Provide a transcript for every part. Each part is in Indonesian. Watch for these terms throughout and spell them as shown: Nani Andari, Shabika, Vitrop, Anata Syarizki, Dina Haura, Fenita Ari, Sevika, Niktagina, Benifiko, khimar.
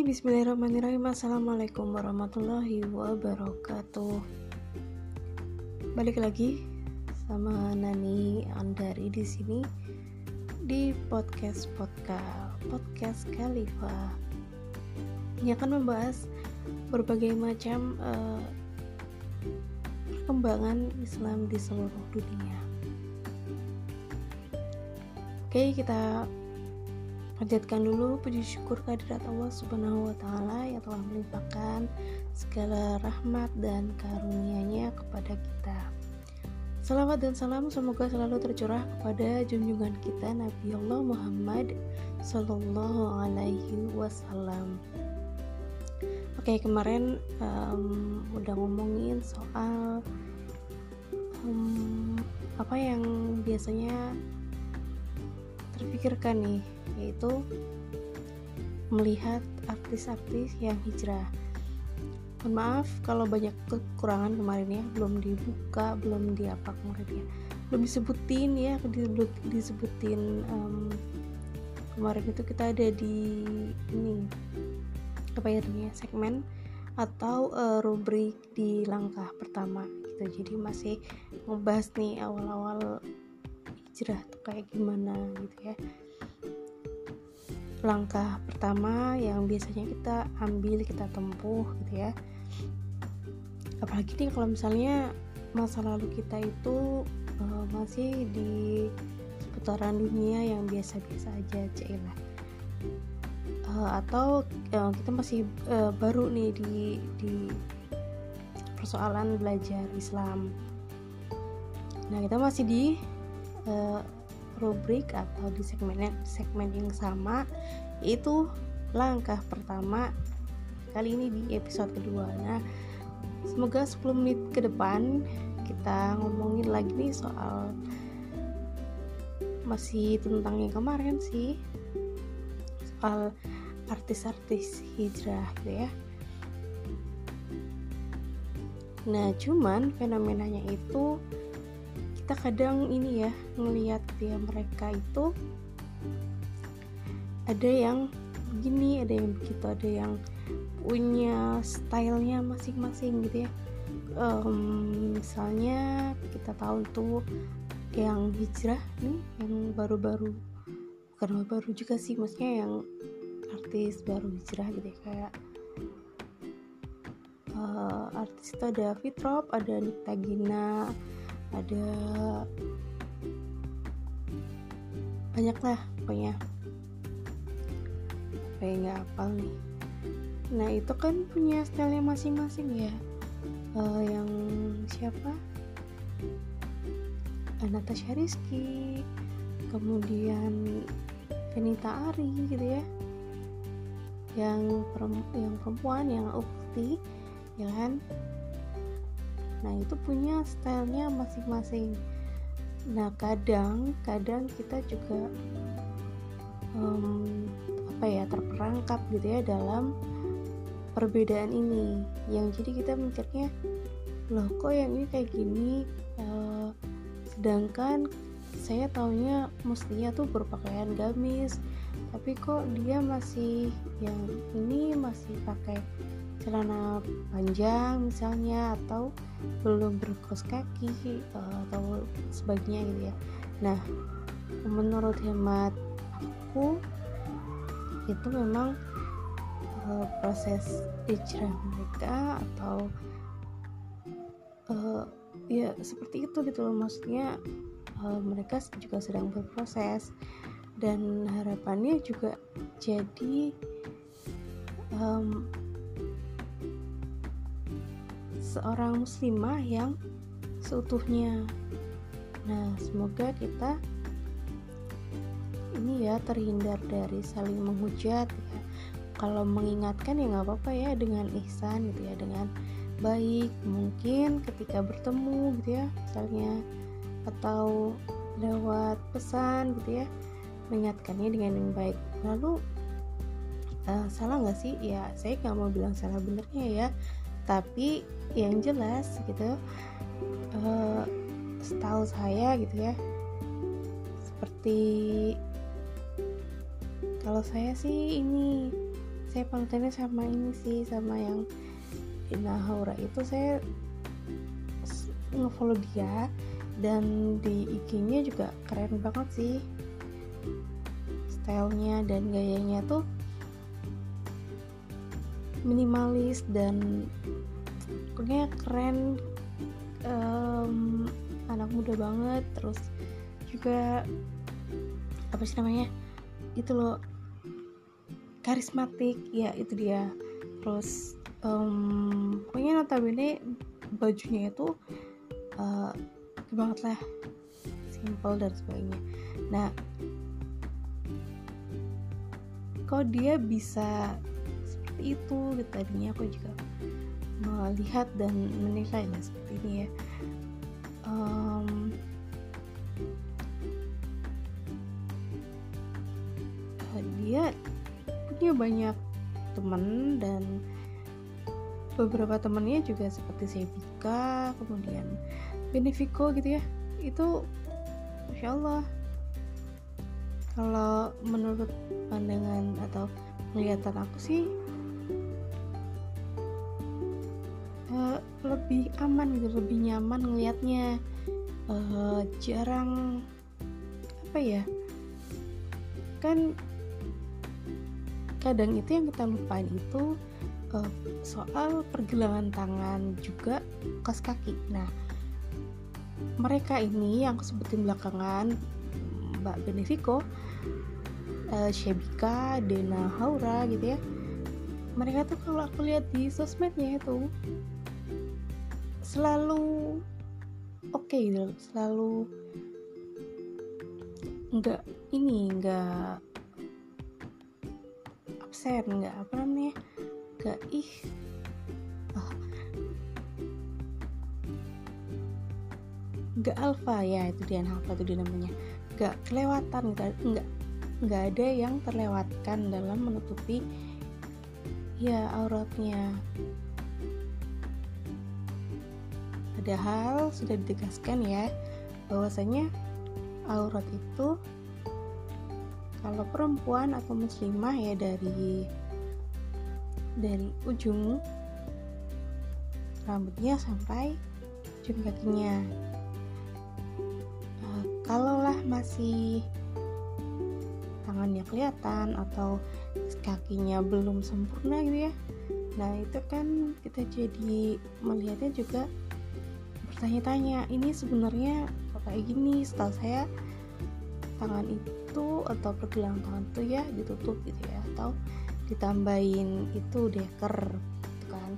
Hai, bismillahirrahmanirrahim. Assalamualaikum warahmatullahi wabarakatuh. Balik lagi sama Nani Andari di sini di podcast Khalifa yang akan membahas berbagai macam perkembangan Islam di seluruh dunia. Oke, kita panjatkan dulu puji syukur kehadirat Allah Subhanahu wa Ta'ala yang telah melimpahkan segala rahmat dan karunia-Nya kepada kita. Salawat dan salam semoga selalu tercurah kepada junjungan kita Nabi Allah Muhammad Sallallahu Alaihi Wasallam. Oke, kemarin udah ngomongin soal apa yang biasanya terpikirkan nih, yaitu melihat artis-artis yang hijrah. Mohon maaf kalau banyak kekurangan kemarin ya, belum dibuka, belum diapa kemarin ya, belum disebutin ya, disebutin. Kemarin itu kita ada di ini apa ya namanya, segmen atau rubrik di langkah pertama gitu. Jadi masih ngebahas nih awal-awal hijrah tuh kayak gimana gitu ya. Langkah pertama yang biasanya kita ambil, kita tempuh gitu ya. Apalagi nih kalau misalnya masa lalu kita itu masih di seputaran dunia yang biasa-biasa aja lah, atau kita masih baru nih di persoalan belajar Islam. Nah, kita masih di rubrik atau di segmen yang sama, itu langkah pertama, kali ini di episode kedua. Nah, semoga 10 menit ke depan kita ngomongin lagi nih soal masih tentang yang kemarin sih, soal artis-artis hijrah gitu ya. Nah, cuman fenomenanya itu kita kadang ini ya, ngelihat ya, mereka itu ada yang begini, ada yang begitu, ada yang punya stylenya masing-masing gitu ya. Misalnya kita tahu tuh yang hijrah nih, yang baru-baru, bukan baru juga sih, maksudnya yang artis baru hijrah gitu ya, kayak artis itu ada Vitrop, ada Niktagina, ada banyak lah pokoknya, kayak nggak hafal nih. Nah, itu kan punya stylenya masing-masing ya. Yang siapa, Anata Syarizki, kemudian Fenita Ari gitu ya, yang perempuan, yang ukti ya kan. Nah, itu punya stylenya masing-masing. Nah, kadang kita juga terperangkap gitu ya dalam perbedaan ini, yang jadi kita mikirnya, loh kok yang ini kayak gini, sedangkan saya taunya mestinya tuh berpakaian gamis, tapi kok dia masih, yang ini masih pakai celana panjang misalnya, atau belum berkaus kaki atau sebagainya gitu ya. Nah, menurut hemat aku itu memang proses hijrah mereka atau ya seperti itu gitu loh, maksudnya mereka juga sedang berproses, dan harapannya juga jadi seorang muslimah yang seutuhnya. Nah, semoga kita ini ya terhindar dari saling menghujat ya. Kalau mengingatkan ya nggak apa-apa ya, dengan ihsan gitu ya, dengan baik mungkin ketika bertemu gitu ya misalnya, atau lewat pesan gitu ya, mengingatkannya dengan yang baik. Lalu salah nggak sih? Ya saya nggak mau bilang salah benernya ya, tapi yang jelas gitu, setahu saya gitu ya, seperti kalau saya sih ini saya panutannya sama ini sih, sama yang Dina Haura itu. Saya ngefollow dia dan di IG-nya juga keren banget sih, stylenya dan gayanya tuh minimalis dan pokoknya keren, anak muda banget. Terus juga apa sih namanya itu loh, karismatik ya, itu dia. Terus pokoknya notabene bajunya itu banget lah, simple dan sebagainya. Nah, kok dia bisa seperti itu gitu, tadinya aku juga melihat dan menilai lah seperti ini ya. Dia punya banyak teman dan beberapa temannya juga seperti Sevika, kemudian Benifiko gitu ya. Itu Masya Allah, kalau menurut pandangan atau penglihatan aku sih lebih aman gitu, lebih nyaman ngelihatnya. Jarang apa ya, kan kadang itu yang kita lupain itu soal pergelangan tangan juga kas kaki. Nah, mereka ini yang aku sebutin belakangan, Mbak Benefiko, Shabika, Dina Haura gitu ya, mereka tuh kalau aku lihat di sosmednya itu selalu oke gitu, selalu nggak absen, nggak apa namanya, nggak alpha ya, itu dia, alpha itu dia namanya, nggak kelewatan, nggak ada yang terlewatkan dalam menutupi ya auratnya. Padahal sudah ditegaskan ya bahwasanya aurat itu kalau perempuan atau muslimah ya dari ujung rambutnya sampai ujung kakinya. Kalaulah masih tangannya kelihatan atau kakinya belum sempurna gitu ya, nah itu kan kita jadi melihatnya juga bertanya-tanya, ini sebenarnya kok kayak gini. Setahu saya tangan itu atau pergelangan tangan itu ya ditutup gitu ya, atau ditambahin itu deker gitu kan,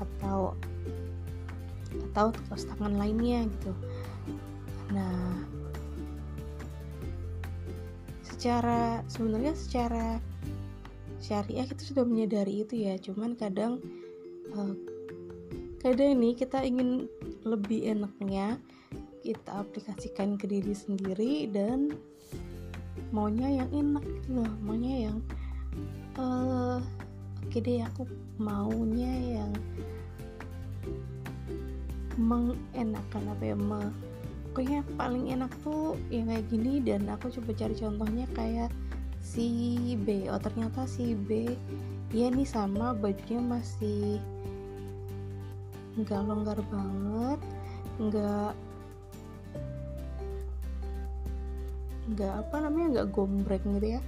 atau kaos tangan lainnya gitu. Nah, secara syariah kita sudah menyadari itu ya, cuman kadang nih kita ingin lebih enaknya kita aplikasikan ke diri sendiri dan maunya yang enak gitu loh, maunya yang oke deh, aku maunya yang mengenakan apa ya, pokoknya paling enak tuh yang kayak gini. Dan aku coba cari contohnya kayak si B, ternyata si B ya nih sama bajunya masih nggak longgar banget, nggak apa namanya, nggak gombrek gitu ya,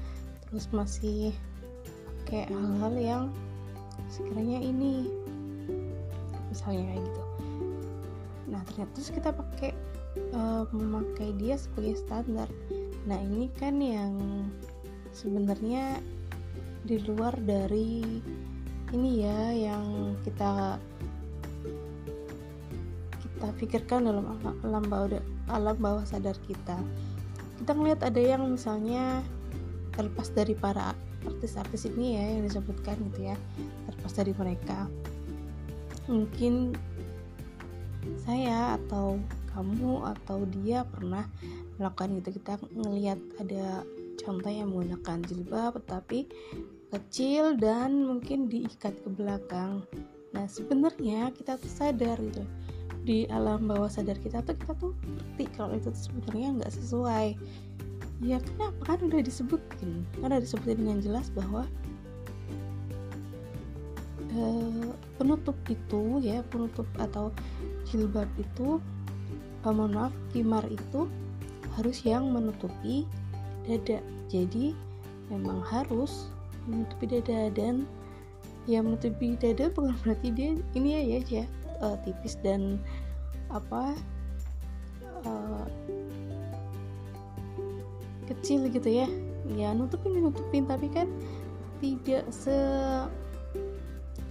terus masih kayak hal-hal yang sekiranya ini misalnya kayak gitu. Nah ternyata terus kita memakai dia sebagai standar. Nah ini kan yang sebenarnya di luar dari ini ya, yang kita pikirkan dalam alam bawah sadar kita ngelihat ada yang misalnya terlepas dari para artis-artis ini ya yang disebutkan gitu ya, terlepas dari mereka, mungkin saya atau kamu atau dia pernah melakukan gitu. Kita ngelihat ada contoh yang menggunakan jilbab tetapi kecil dan mungkin diikat ke belakang. Nah sebenarnya kita tuh sadar gitu, di alam bawah sadar kita tuh ngerti kalau itu sebenarnya nggak sesuai. Ya kenapa, kan udah disebutin dengan jelas bahwa penutup itu ya, penutup atau jilbab itu, mohon maaf, khimar itu harus yang menutupi dada. Jadi memang harus menutupi dada, dan ya menutupi dada bukan berarti dia ini ya tipis dan kecil gitu ya nutupin, tapi kan tidak se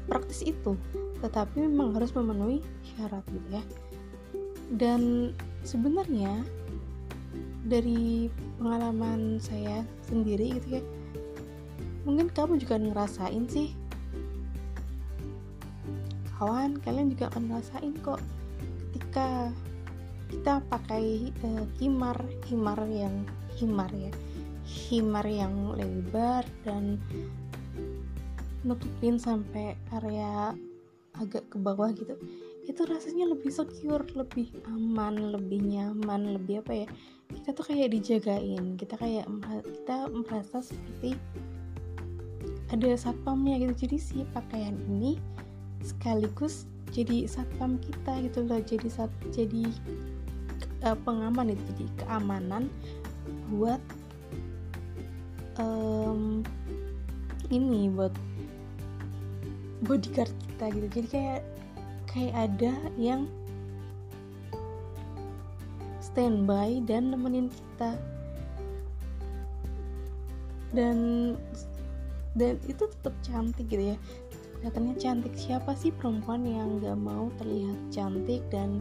praktis itu, tetapi memang harus memenuhi syarat gitu ya. Dan sebenarnya dari pengalaman saya sendiri gitu ya, mungkin kamu juga ngerasain sih, kawan, kalian juga akan ngerasain kok ketika kita pakai khimar yang lebar dan nutupin sampai area agak ke bawah gitu, itu rasanya lebih secure, lebih aman, lebih nyaman, lebih kita tuh kayak dijagain, kita merasa seperti ada satpamnya gitu. Jadi si pakaian ini sekaligus jadi satpam kita gitu loh, jadi pengaman itu, jadi keamanan buat buat bodyguard kita gitu. Jadi kayak ada yang standby dan nemenin kita, dan itu tetap cantik gitu ya, kelihatannya cantik. Siapa sih perempuan yang gak mau terlihat cantik dan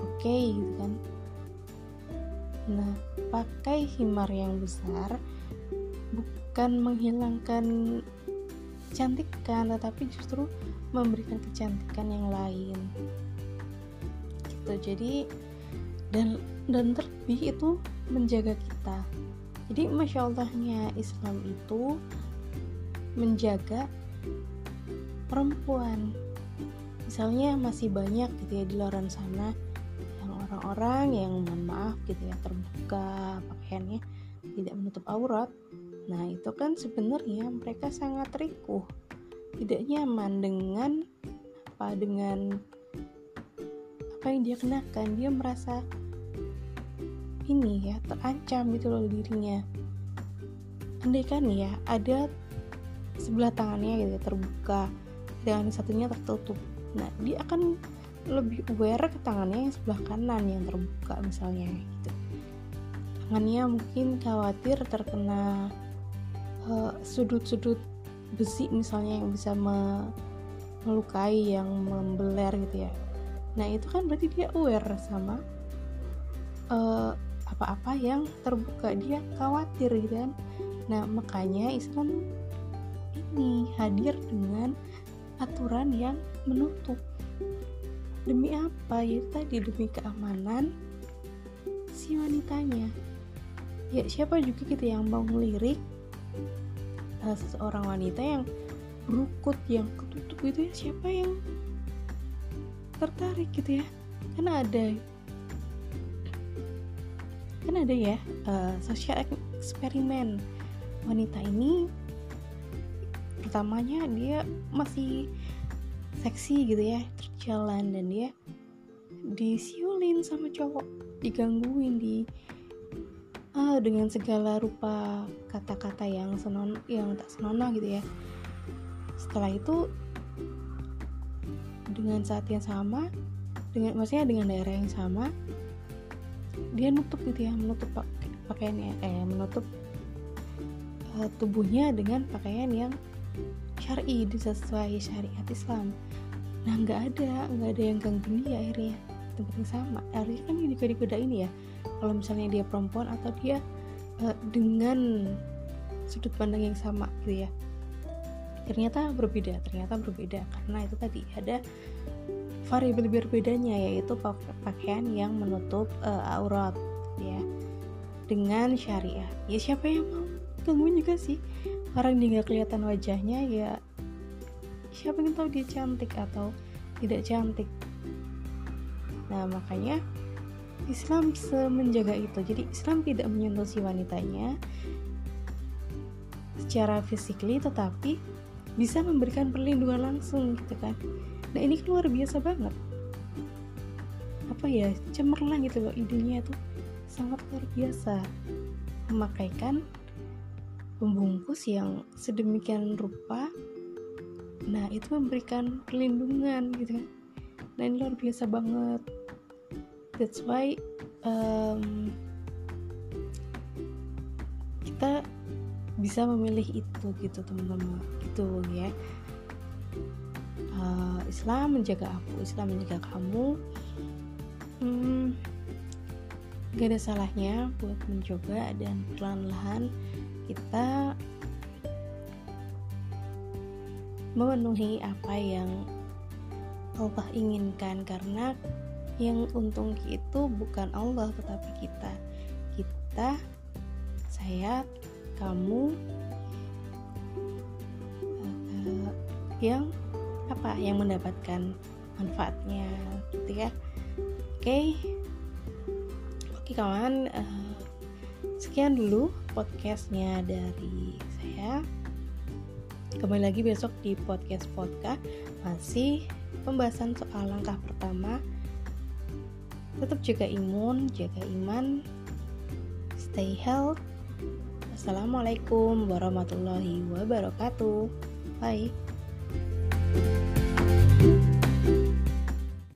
oke gitu kan. Nah, pakai khimar yang besar bukan menghilangkan kecantikan, tetapi justru memberikan kecantikan yang lain gitu. Jadi dan terlebih itu menjaga kita. Jadi masya Allahnya Islam itu menjaga perempuan. Misalnya masih banyak gitu ya di luaran sana yang orang-orang yang mohon maaf gitu ya terbuka pakaiannya, tidak menutup aurat. Nah, itu kan sebenarnya mereka sangat rikuh, tidak nyaman dengan apa yang dia kenakan. Dia merasa ini ya terancam gitu loh dirinya. Andai kan ya ada sebelah tangannya gitu terbuka, dengan satunya tertutup. Nah, dia akan lebih aware ke tangannya yang sebelah kanan yang terbuka misalnya gitu. Tangannya mungkin khawatir terkena sudut-sudut besi misalnya yang bisa melukai, yang membeler gitu ya. Nah, itu kan berarti dia aware sama apa-apa yang terbuka, dia khawatir gitu kan. Nah, makanya Islam ini hadir dengan aturan yang menutup. Demi apa? Yaitu tadi, demi keamanan si wanitanya. Ya, siapa juga gitu yang mau ngelirik seseorang wanita yang berukut, yang ketutup gitu ya, siapa yang tertarik gitu ya. Kan ada ya social eksperimen. Wanita ini pertamanya dia masih seksi gitu ya, terjalan, dan dia disiulin sama cowok, digangguin dengan segala rupa kata-kata yang tak senonoh gitu ya. Setelah itu dengan saat yang sama, dengan daerah yang sama, dia nutup gitu ya, menutup pakaiannya, menutup tubuhnya dengan pakaian yang syar'i, sesuai syariat Islam. Nah, nggak ada yang gangguin dia akhirnya. Tempat yang sama, akhirnya kan juga digodain ya. Kalau misalnya dia perempuan atau dia dengan sudut pandang yang sama gitu ya, ternyata berbeda karena itu tadi ada variabel berbedanya, yaitu pakaian yang menutup aurat ya dengan syariah. Ya, siapa yang mau gangguin juga sih orang dia nggak kelihatan wajahnya, ya siapa yang tahu dia cantik atau tidak cantik. Nah, makanya Islam menjaga itu. Jadi Islam tidak menyentuh si wanitanya secara fisikly, tetapi bisa memberikan perlindungan langsung gitu kan. Nah ini kan luar biasa banget, apa ya, cemerlang gitu loh idenya tuh, sangat luar biasa. Memakaikan pembungkus yang sedemikian rupa, nah itu memberikan perlindungan gitu kan. Nah ini luar biasa banget. That's why kita bisa memilih itu gitu teman-teman gitu ya. Islam menjaga aku, Islam menjaga kamu. Gak ada salahnya buat mencoba, dan perlahan-lahan kita memenuhi apa yang Allah inginkan, karena yang untung itu bukan Allah tetapi kita. Kita, saya, kamu, yang apa yang mendapatkan manfaatnya gitu ya. Oke kawan, sekian dulu podcastnya dari saya. Kembali lagi besok di podcast masih pembahasan soal langkah pertama. Tetap jaga imun, jaga iman, stay health. Assalamualaikum warahmatullahi wabarakatuh. Bye.